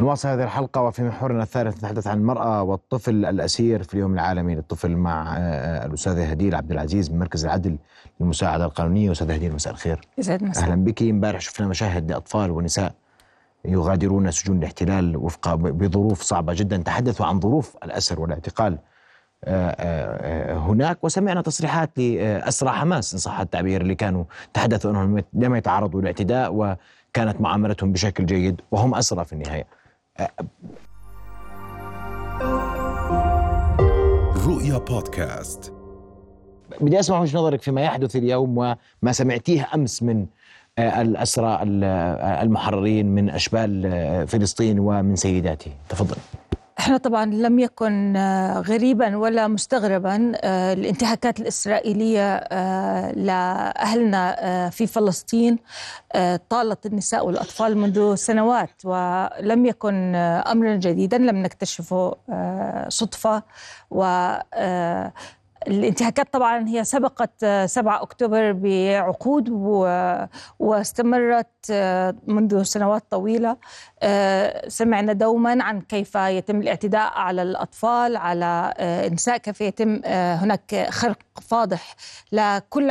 نواصل هذه الحلقة، وفي محورنا الثالث نتحدث عن المرأة والطفل الأسير في اليوم العالمي للطفل مع الأستاذة هديل عبد العزيز من مركز العدل للمساعدة القانونية. أستاذة هديل مساء الخير. يسعد مساء. أهلا بك. امبارح شفنا مشاهد لأطفال ونساء يغادرون سجون الاحتلال وفق بظروف صعبة جدا، تحدثوا عن ظروف الأسر والاعتقال هناك، وسمعنا تصريحات لأسرى حماس إن صح التعبير اللي كانوا تحدثوا أنهم لم يتعرضوا للاعتداء وكانت معاملتهم بشكل جيد وهم أسرى في النهاية. رؤيا بودكاست. بدي أسمع وجهة نظرك فيما يحدث اليوم وما سمعتيه أمس من الأسرى المحررين من أشبال فلسطين ومن سيداته، تفضل. احنا طبعا لم يكن غريبا ولا مستغربا الانتهاكات الإسرائيلية لأهلنا في فلسطين طالت النساء والأطفال منذ سنوات، ولم يكن أمرا جديدا لم نكتشفه صدفة. و الانتهاكات طبعا هي سبقت 7 أكتوبر بعقود واستمرت منذ سنوات طويلة. سمعنا دوما عن كيف يتم الاعتداء على الأطفال، على النساء، كيف يتم هناك خرق فاضح لكل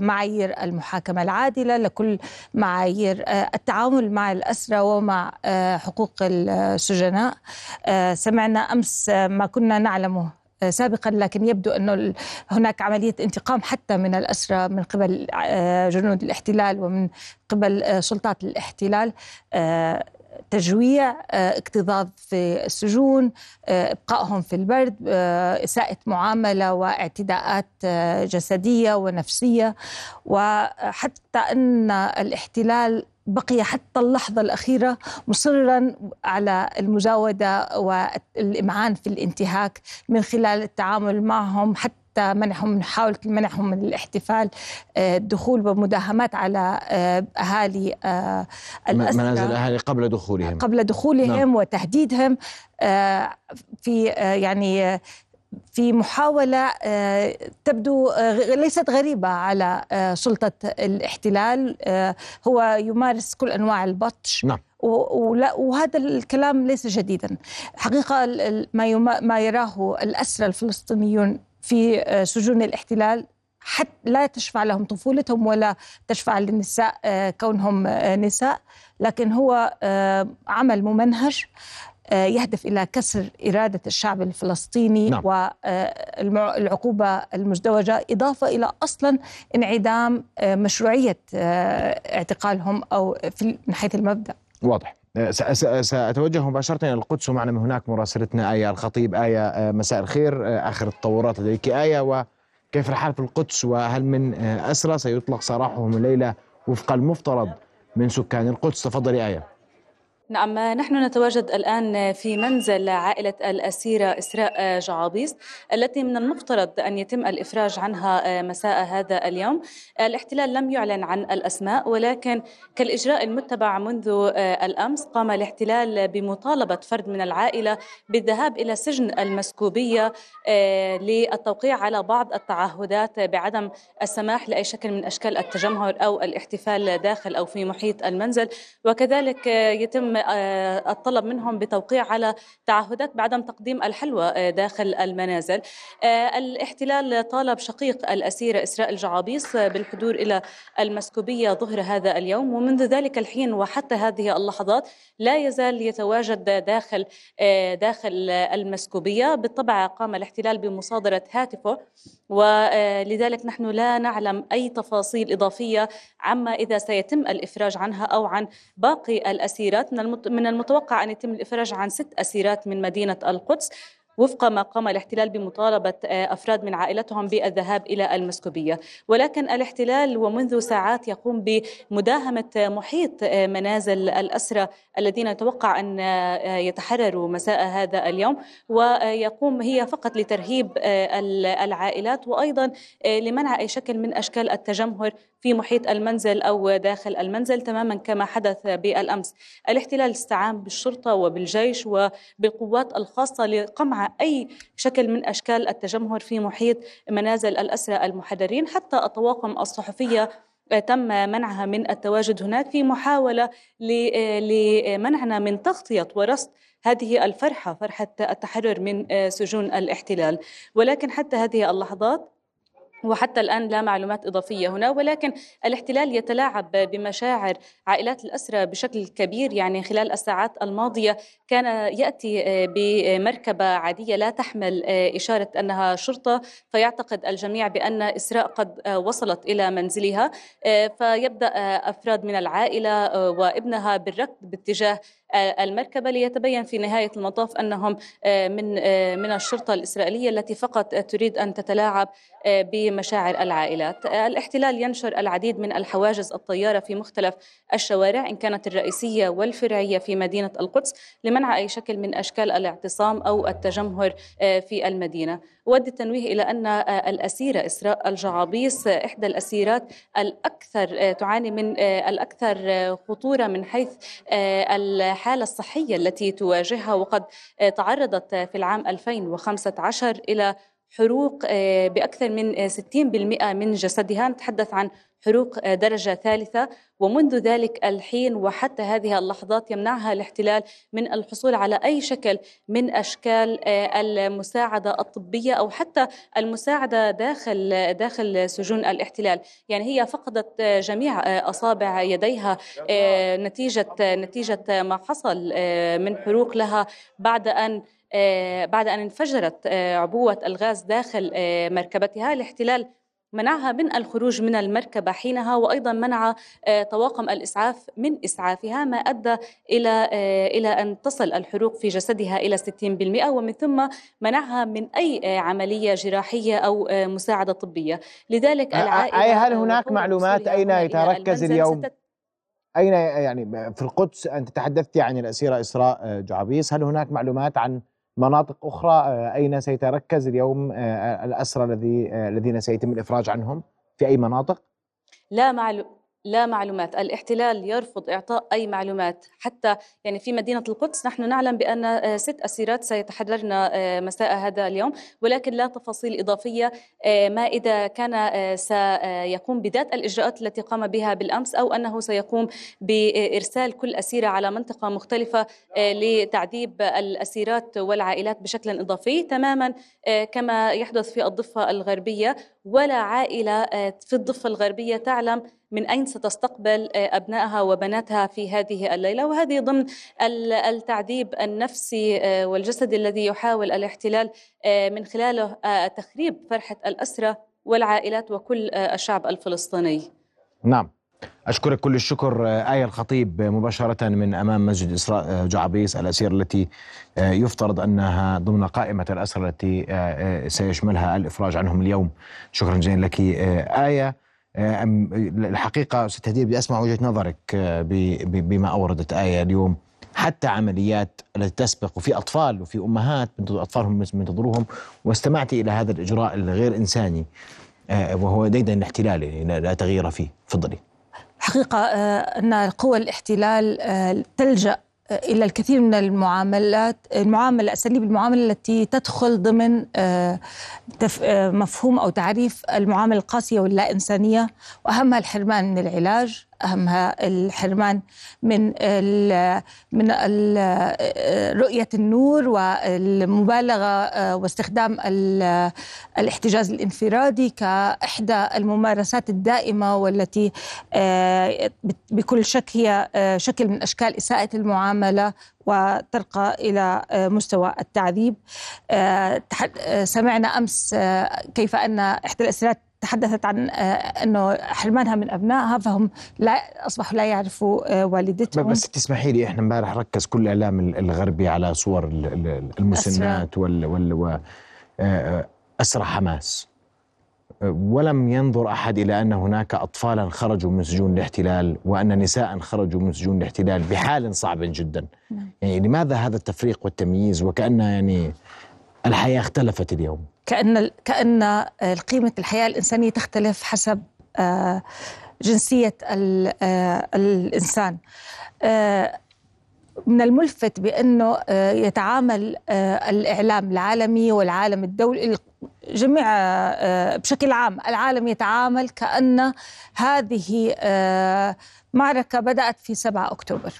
معايير المحاكمة العادلة، لكل معايير التعامل مع الأسرى ومع حقوق السجناء. سمعنا أمس ما كنا نعلمه سابقا، لكن يبدو أنه هناك عملية انتقام حتى من الأسرى من قبل جنود الاحتلال ومن قبل سلطات الاحتلال، تجويع، اكتظاظ في السجون، إبقائهم في البرد، إساءة معاملة واعتداءات جسدية ونفسية. وحتى أن الاحتلال بقي حتى اللحظة الأخيرة مصرا على المزاودة والإمعان في الانتهاك من خلال التعامل معهم، حتى منعهم، محاولة منعهم من الاحتفال، الدخول بمداهمات على أهالي الأسرى، منازل أهالي قبل دخولهم نعم. وتهديدهم في يعني في محاولة تبدو ليست غريبة على سلطة الاحتلال، هو يمارس كل أنواع البطش نعم. وهذا الكلام ليس جديدا حقيقة. ما يراه الأسرى الفلسطينيون في سجون الاحتلال حتى لا تشفع لهم طفولتهم ولا تشفع للنساء كونهم نساء، لكن هو عمل ممنهج يهدف إلى كسر إرادة الشعب الفلسطيني نعم. والعقوبة المزدوجة، إضافة إلى أصلا انعدام مشروعية اعتقالهم أو من حيث المبدأ. واضح. سأتوجه مباشرة إلى القدس ومعنا من هناك مراسلتنا آية الخطيب. آية مساء الخير، آخر التطورات لديك آية، وكيف الحال في القدس؟ وهل من أسرى سيطلق سراحهم الليلة وفق المفترض من سكان القدس؟ تفضلي آية. نعم، نحن نتواجد الآن في منزل عائلة الأسيرة إسراء جعابيس التي من المفترض أن يتم الإفراج عنها مساء هذا اليوم. الاحتلال لم يعلن عن الأسماء، ولكن كالإجراء المتبع منذ الأمس قام الاحتلال بمطالبة فرد من العائلة بالذهاب إلى سجن المسكوبية للتوقيع على بعض التعهدات بعدم السماح لأي شكل من أشكال التجمهر أو الاحتفال داخل أو في محيط المنزل، وكذلك يتم الطلب منهم بتوقيع على تعهدات بعدم تقديم الحلوى داخل المنازل. الاحتلال طالب شقيق الأسيرة إسراء جعابيس بالحضور إلى المسكوبية ظهر هذا اليوم، ومنذ ذلك الحين وحتى هذه اللحظات لا يزال يتواجد داخل المسكوبية. بالطبع قام الاحتلال بمصادرة هاتفه، ولذلك نحن لا نعلم أي تفاصيل إضافية عما إذا سيتم الإفراج عنها أو عن باقي الأسيرات. من المتوقع أن يتم الإفراج عن 6 أسيرات من مدينة القدس وفق ما قام الاحتلال بمطالبة أفراد من عائلتهم بالذهاب إلى المسكوبية، ولكن الاحتلال ومنذ ساعات يقوم بمداهمة محيط منازل الأسرى الذين يتوقع أن يتحرروا مساء هذا اليوم، ويقوم هي فقط لترهيب العائلات وأيضا لمنع أي شكل من أشكال التجمهر في محيط المنزل أو داخل المنزل، تماما كما حدث بالأمس. الاحتلال استعان بالشرطة وبالجيش وبالقوات الخاصة لقمع أي شكل من أشكال التجمهر في محيط منازل الأسرى المحررين. حتى الطواقم الصحفية تم منعها من التواجد هناك في محاولة لمنعنا من تغطية ورصد هذه الفرحة، فرحة التحرر من سجون الاحتلال. ولكن حتى هذه اللحظات وحتى الآن لا معلومات إضافية هنا، ولكن الاحتلال يتلاعب بمشاعر عائلات الأسرى بشكل كبير. يعني خلال الساعات الماضية كان يأتي بمركبة عادية لا تحمل إشارة أنها شرطة، فيعتقد الجميع بأن إسراء قد وصلت إلى منزلها، فيبدأ أفراد من العائلة وابنها بالركض باتجاه المركبة، ليتبين في نهاية المطاف أنهم من الشرطة الإسرائيلية التي فقط تريد أن تتلاعب بمشاعر العائلات. الاحتلال ينشر العديد من الحواجز الطيارة في مختلف الشوارع إن كانت الرئيسية والفرعية في مدينة القدس لمنع أي شكل من أشكال الاعتصام أو التجمهر في المدينة. أود التنويه إلى أن الأسيرة إسراء جعابيس إحدى الأسيرات الأكثر تعاني من الأكثر خطورة من حيث الحالة الصحية التي تواجهها، وقد تعرضت في العام 2015 إلى حروق بأكثر من 60% من جسدها، نتحدث عن حروق درجة ثالثة. ومنذ ذلك الحين وحتى هذه اللحظات يمنعها الاحتلال من الحصول على أي شكل من أشكال المساعدة الطبية أو حتى المساعدة داخل سجون الاحتلال. يعني هي فقدت جميع أصابع يديها نتيجة ما حصل من حروق لها بعد أن انفجرت عبوة الغاز داخل مركبتها. الاحتلال منعها من الخروج من المركبة حينها، وأيضا منع طواقم الإسعاف من إسعافها، ما أدى إلى أن تصل الحروق في جسدها إلى 60%، ومن ثم منعها من أي عملية جراحية أو مساعدة طبية. لذلك العائلة، هل هناك معلومات أين يتركز اليوم؟ أين يعني في القدس أنت تحدثت عن الأسيرة إسراء جعابيس، هل هناك معلومات عن مناطق أخرى أين سيتركز اليوم الأسرى الذين سيتم الإفراج عنهم، في أي مناطق؟ لا معلومات، الاحتلال يرفض إعطاء أي معلومات. حتى يعني في مدينة القدس نحن نعلم بأن 6 أسيرات سيتحررن مساء هذا اليوم، ولكن لا تفاصيل إضافية ما إذا كان سيقوم بذات الإجراءات التي قام بها بالأمس، أو أنه سيقوم بإرسال كل أسيرة على منطقة مختلفة لتعذيب الأسيرات والعائلات بشكل إضافي، تماما كما يحدث في الضفة الغربية. ولا عائلة في الضفة الغربية تعلم من أين ستستقبل أبنائها وبناتها في هذه الليلة، وهذه ضمن التعذيب النفسي والجسدي الذي يحاول الاحتلال من خلاله تخريب فرحة الأسرة والعائلات وكل الشعب الفلسطيني. نعم، أشكرك كل الشكر آية الخطيب، مباشرة من أمام مسجد إسراء جعابيس، الأسيرة التي يفترض أنها ضمن قائمة الأسرى التي سيشملها الإفراج عنهم اليوم. شكرا جزيلا لك آية. الحقيقة ست هديل بدي أسمع وجهة نظرك بما أوردت آية اليوم، حتى عمليات التي تسبق وفي أطفال وفي أمهات أطفالهم ينتظروهم، واستمعت إلى هذا الإجراء الغير إنساني وهو ديدن احتلالي لا تغيير فيه. تفضلي. حقيقة أن قوى الاحتلال تلجأ إلى الكثير من المعاملة، أساليب المعاملة التي تدخل ضمن مفهوم أو تعريف المعاملة القاسية واللا إنسانية، وأهمها الحرمان من العلاج، أهمها الحرمان من رؤية النور، والمبالغة واستخدام الاحتجاز الانفرادي كإحدى الممارسات الدائمة، والتي بكل شك هي شكل من أشكال إساءة المعاملة وترقى إلى مستوى التعذيب. سمعنا أمس كيف أن إحدى الأسيرات تحدثت عن أنه حرمانها من أبنائها، فهم أصبحوا لا يعرفوا والدتهم. بس تسمحي لي، إحنا امبارح ركز كل الإعلام الغربي على صور المسنات وأسرى حماس، ولم ينظر أحد إلى أن هناك أطفالا خرجوا من سجون الاحتلال، وأن نساء خرجوا من سجون الاحتلال بحال صعب جدا. يعني لماذا هذا التفريق والتمييز، وكأن يعني الحياة اختلفت اليوم، كأن قيمة الحياة الإنسانية تختلف حسب جنسية الإنسان. من الملفت بأنه يتعامل الإعلام العالمي والعالم الدولي جميع بشكل عام العالم يتعامل كأن هذه معركة بدأت في 7 أكتوبر.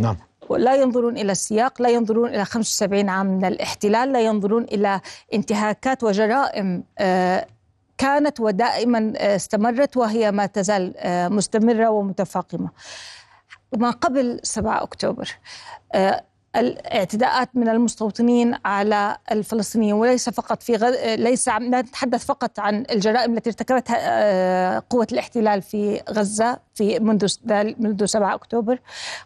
نعم. لا ينظرون إلى السياق، لا ينظرون إلى 75 عام من الاحتلال، لا ينظرون إلى انتهاكات وجرائم كانت ودائما استمرت وهي ما تزال مستمرة ومتفاقمة ما قبل 7 أكتوبر. الاعتداءات من المستوطنين على الفلسطينيين، وليس فقط في ليس لا نتحدث فقط عن الجرائم التي ارتكبتها قوة الاحتلال في غزة في منذ 7 أكتوبر،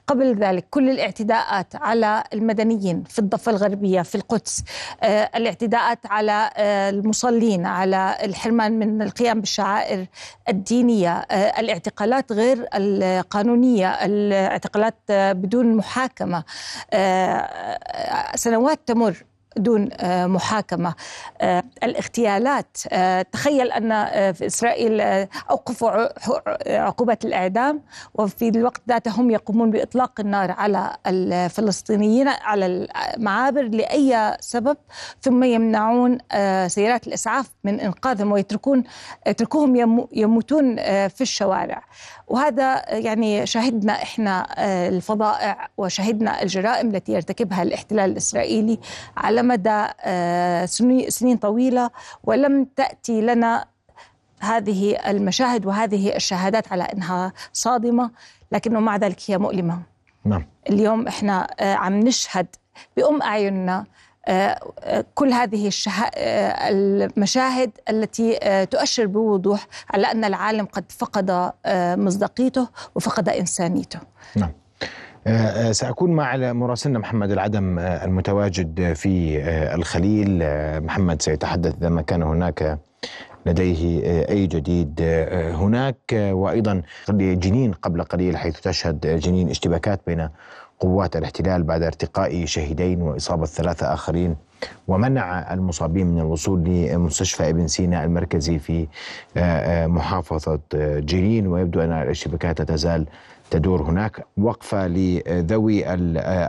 قبل ذلك كل الاعتداءات على المدنيين في الضفة الغربية، في القدس، الاعتداءات على المصلين، على الحرمان من القيام بالشعائر الدينية، الاعتقالات غير القانونية، الاعتقالات بدون محاكمة، سنوات تمر دون محاكمة، الاغتيالات. تخيل أن في إسرائيل أوقفوا عقوبة الإعدام وفي الوقت ذاته هم يقومون بإطلاق النار على الفلسطينيين على المعابر لأي سبب، ثم يمنعون سيارات الإسعاف من إنقاذهم ويتركوهم يموتون في الشوارع. وهذا يعني شهدنا إحنا الفضائع وشهدنا الجرائم التي يرتكبها الاحتلال الإسرائيلي على مدى سنين طويلة، ولم تأتي لنا هذه المشاهد وهذه الشهادات على أنها صادمة، لكنه مع ذلك هي مؤلمة. نعم. اليوم إحنا عم نشهد بأم أعيننا كل هذه المشاهد التي تؤشر بوضوح على أن العالم قد فقد مصداقيته وفقد إنسانيته. نعم. سأكون مع مراسلنا محمد العدم المتواجد في الخليل. محمد سيتحدث إذا ما كان هناك لديه أي جديد هناك، وأيضا جنين قبل قليل حيث تشهد جنين اشتباكات بين قوات الاحتلال بعد ارتقاء شهيدين وإصابة 3 آخرين ومنع المصابين من الوصول لمستشفى ابن سينا المركزي في محافظة جنين، ويبدو أن الاشتباكات تزال تدور هناك. وقفة لذوي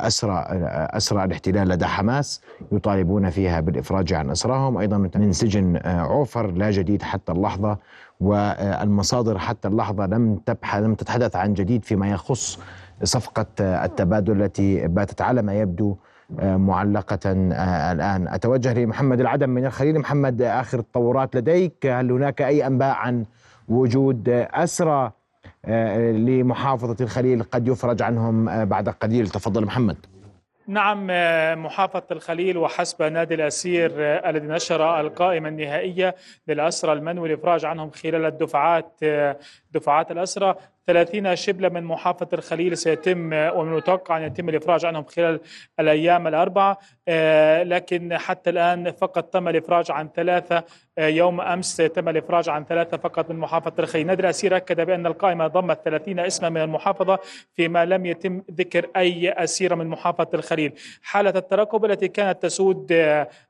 أسرى الاحتلال لدى حماس يطالبون فيها بالإفراج عن أسراهم، أيضا من سجن عوفر لا جديد حتى اللحظة، والمصادر حتى اللحظة لم تتحدث عن جديد فيما يخص صفقة التبادل التي باتت على ما يبدو معلقة الآن. أتوجه لمحمد العدم من الخليل. محمد، آخر التطورات لديك، هل هناك أي أنباء عن وجود أسرى لمحافظة الخليل قد يفرج عنهم بعد قليل؟ تفضل محمد. نعم، محافظة الخليل وحسب نادي الأسير الذي نشر القائمة النهائية للأسرى المنوي الإفراج عنهم خلال دفعات الأسرى، 30 شبلة من محافظة الخليل سيتم ومن المتوقع أن يتم الإفراج عنهم خلال الأيام الأربعة، لكن حتى الآن فقط تم الإفراج عن 3. يوم أمس تم الإفراج عن 3 فقط من محافظة الخليل. نادي الأسير أكد بأن القائمة ضمت 30 اسما من المحافظة، فيما لم يتم ذكر أي أسيرة من محافظة الخليل. حالة الترقب التي كانت تسود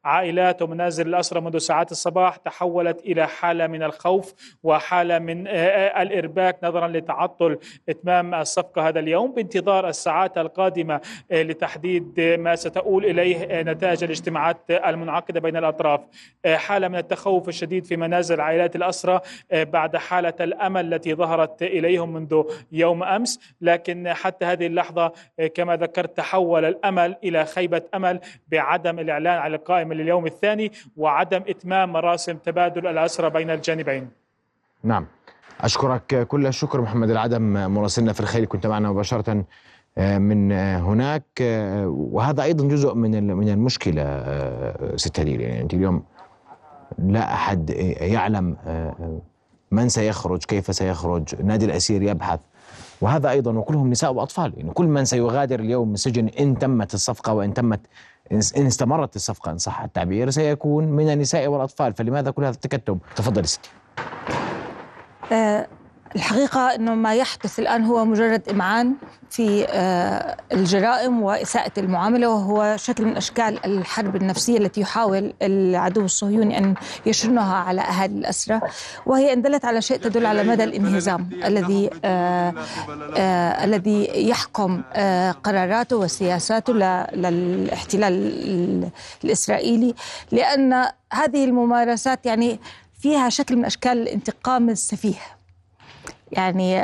عائلات ومنازل الأسرى منذ ساعات الصباح تحولت إلى حالة من الخوف وحالة من الإرباك نظرا لتعرض تعطل إتمام الصفقة هذا اليوم، بانتظار الساعات القادمة لتحديد ما ستؤول إليه نتائج الاجتماعات المنعقدة بين الأطراف. حالة من التخوف الشديد في منازل عائلات الأسرى بعد حالة الأمل التي ظهرت إليهم منذ يوم أمس، لكن حتى هذه اللحظة كما ذكرت تحول الأمل إلى خيبة أمل بعدم الإعلان عن القائمة لليوم الثاني وعدم إتمام مراسم تبادل الأسرى بين الجانبين. نعم، أشكرك كل الشكر محمد العدم مراسلنا في الخليل، كنت معنا مباشرة من هناك. وهذا أيضا جزء من المشكلة ست هديل، يعني أنت اليوم لا أحد يعلم من سيخرج، كيف سيخرج، نادي الأسير يبحث، وهذا أيضا وكلهم نساء وأطفال، يعني كل من سيغادر اليوم من السجن إن تمت الصفقة وإن تمت إن استمرت الصفقة إن صح التعبير سيكون من النساء والأطفال، فلماذا كل هذا التكتم؟ تفضل ستي. الحقيقة أنه ما يحدث الآن هو مجرد إمعان في الجرائم وإساءة المعاملة، وهو شكل من أشكال الحرب النفسية التي يحاول العدو الصهيوني أن يشنها على أهالي الأسرة، وهي إن دلت على شيء تدل على مدى الانهزام الذي يحكم قراراته وسياساته للاحتلال الإسرائيلي، لأن هذه الممارسات يعني فيها شكل من أشكال الانتقام السفيه. يعني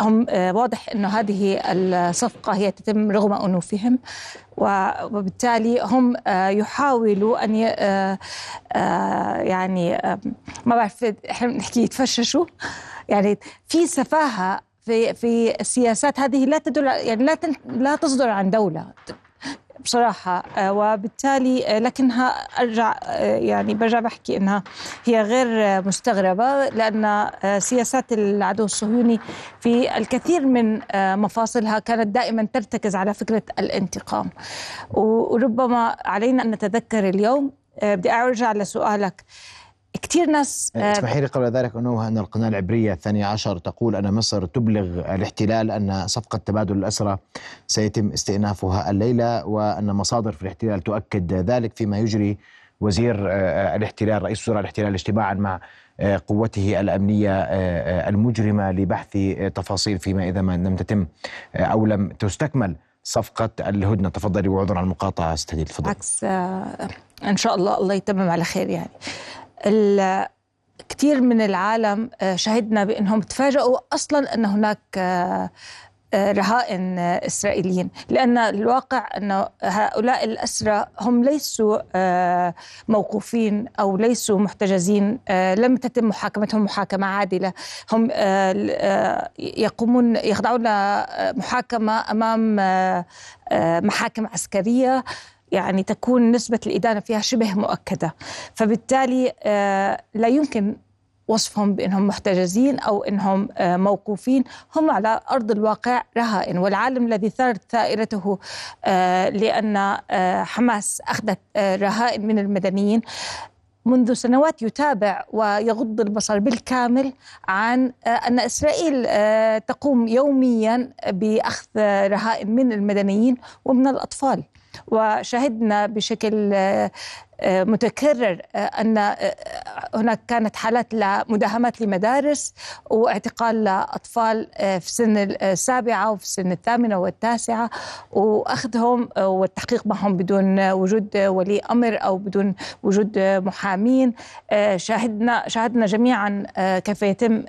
هم واضح أنه هذه الصفقة هي تتم رغم أنوفهم، وبالتالي هم يحاولوا أن يعني ما بعرف احنا بنحكي يتفششوا، يعني في سفاهة في السياسات هذه لا تدل، يعني لا تصدر عن دولة بصراحة، وبالتالي لكنها أرجع يعني برجع بحكي إنها هي غير مستغربة، لأن سياسات العدو الصهيوني في الكثير من مفاصلها كانت دائما ترتكز على فكرة الانتقام. وربما علينا أن نتذكر اليوم، بدي أرجع لسؤالك، كثير ناس اسمحي لي قبل ذلك أنوه أن القناة العبرية 12 تقول أن مصر تبلغ الاحتلال أن صفقة تبادل الأسرى سيتم استئنافها الليلة، وأن مصادر في الاحتلال تؤكد ذلك، فيما يجري وزير الاحتلال رئيس وزراء الاحتلال اجتماعا مع قوته الأمنية المجرمة لبحث تفاصيل فيما إذا ما لم تتم أو لم تستكمل صفقة الهدنة. تفضلي وعذرا عن المقاطعة أستاذ هديل. تفضلي. عكس إن شاء الله الله يتمم على خير. يعني كثير من العالم شهدنا بأنهم تفاجأوا أصلاً أن هناك رهائن إسرائيليين، لأن الواقع أن هؤلاء الأسرى هم ليسوا موقوفين أو ليسوا محتجزين، لم تتم محاكمتهم محاكمة عادلة، هم يقومون يخضعون محاكمة أمام محاكم عسكرية، يعني تكون نسبة الإدانة فيها شبه مؤكدة، فبالتالي لا يمكن وصفهم بأنهم محتجزين أو أنهم موقوفين، هم على أرض الواقع رهائن. والعالم الذي ثارت ثائرته لأن حماس أخذت رهائن من المدنيين منذ سنوات يتابع ويغض البصر بالكامل عن أن إسرائيل تقوم يوميا بأخذ رهائن من المدنيين ومن الأطفال، وشهدنا بشكل متكرر أن هناك كانت حالات لمداهمات لمدارس واعتقال لأطفال في سن السابعة وفي سن الثامنة والتاسعة، وأخذهم والتحقيق معهم بدون وجود ولي أمر أو بدون وجود محامين. شاهدنا جميعا كيف يتم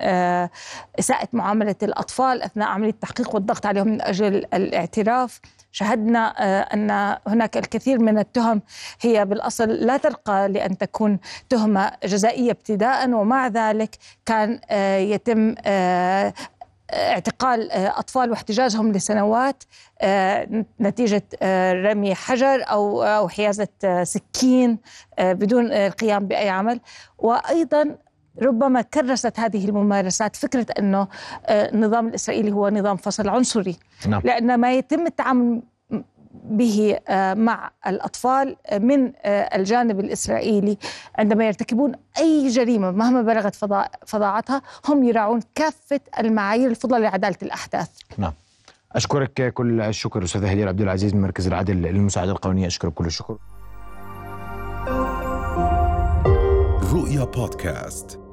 إساءة معاملة الأطفال أثناء عملية التحقيق والضغط عليهم من أجل الاعتراف. شهدنا أن هناك الكثير من التهم هي بالأصل لا ترقى لأن تكون تهمة جزائية ابتداء، ومع ذلك كان يتم اعتقال أطفال واحتجازهم لسنوات نتيجة رمي حجر أو حيازة سكين بدون القيام بأي عمل. وأيضا ربما كرست هذه الممارسات فكرة أنه النظام الإسرائيلي هو نظام فصل عنصري، لأن ما يتم التعامل به مع الأطفال من الجانب الإسرائيلي عندما يرتكبون أي جريمة مهما بلغت فظاعتها هم يراعون كافة المعايير الفضلى لعدالة الأحداث. نعم، أشكرك كل الشكر أستاذة هديل عبد العزيز من مركز العدل للمساعدة القانونية، أشكرك كل الشكر. رؤيا بودكاست.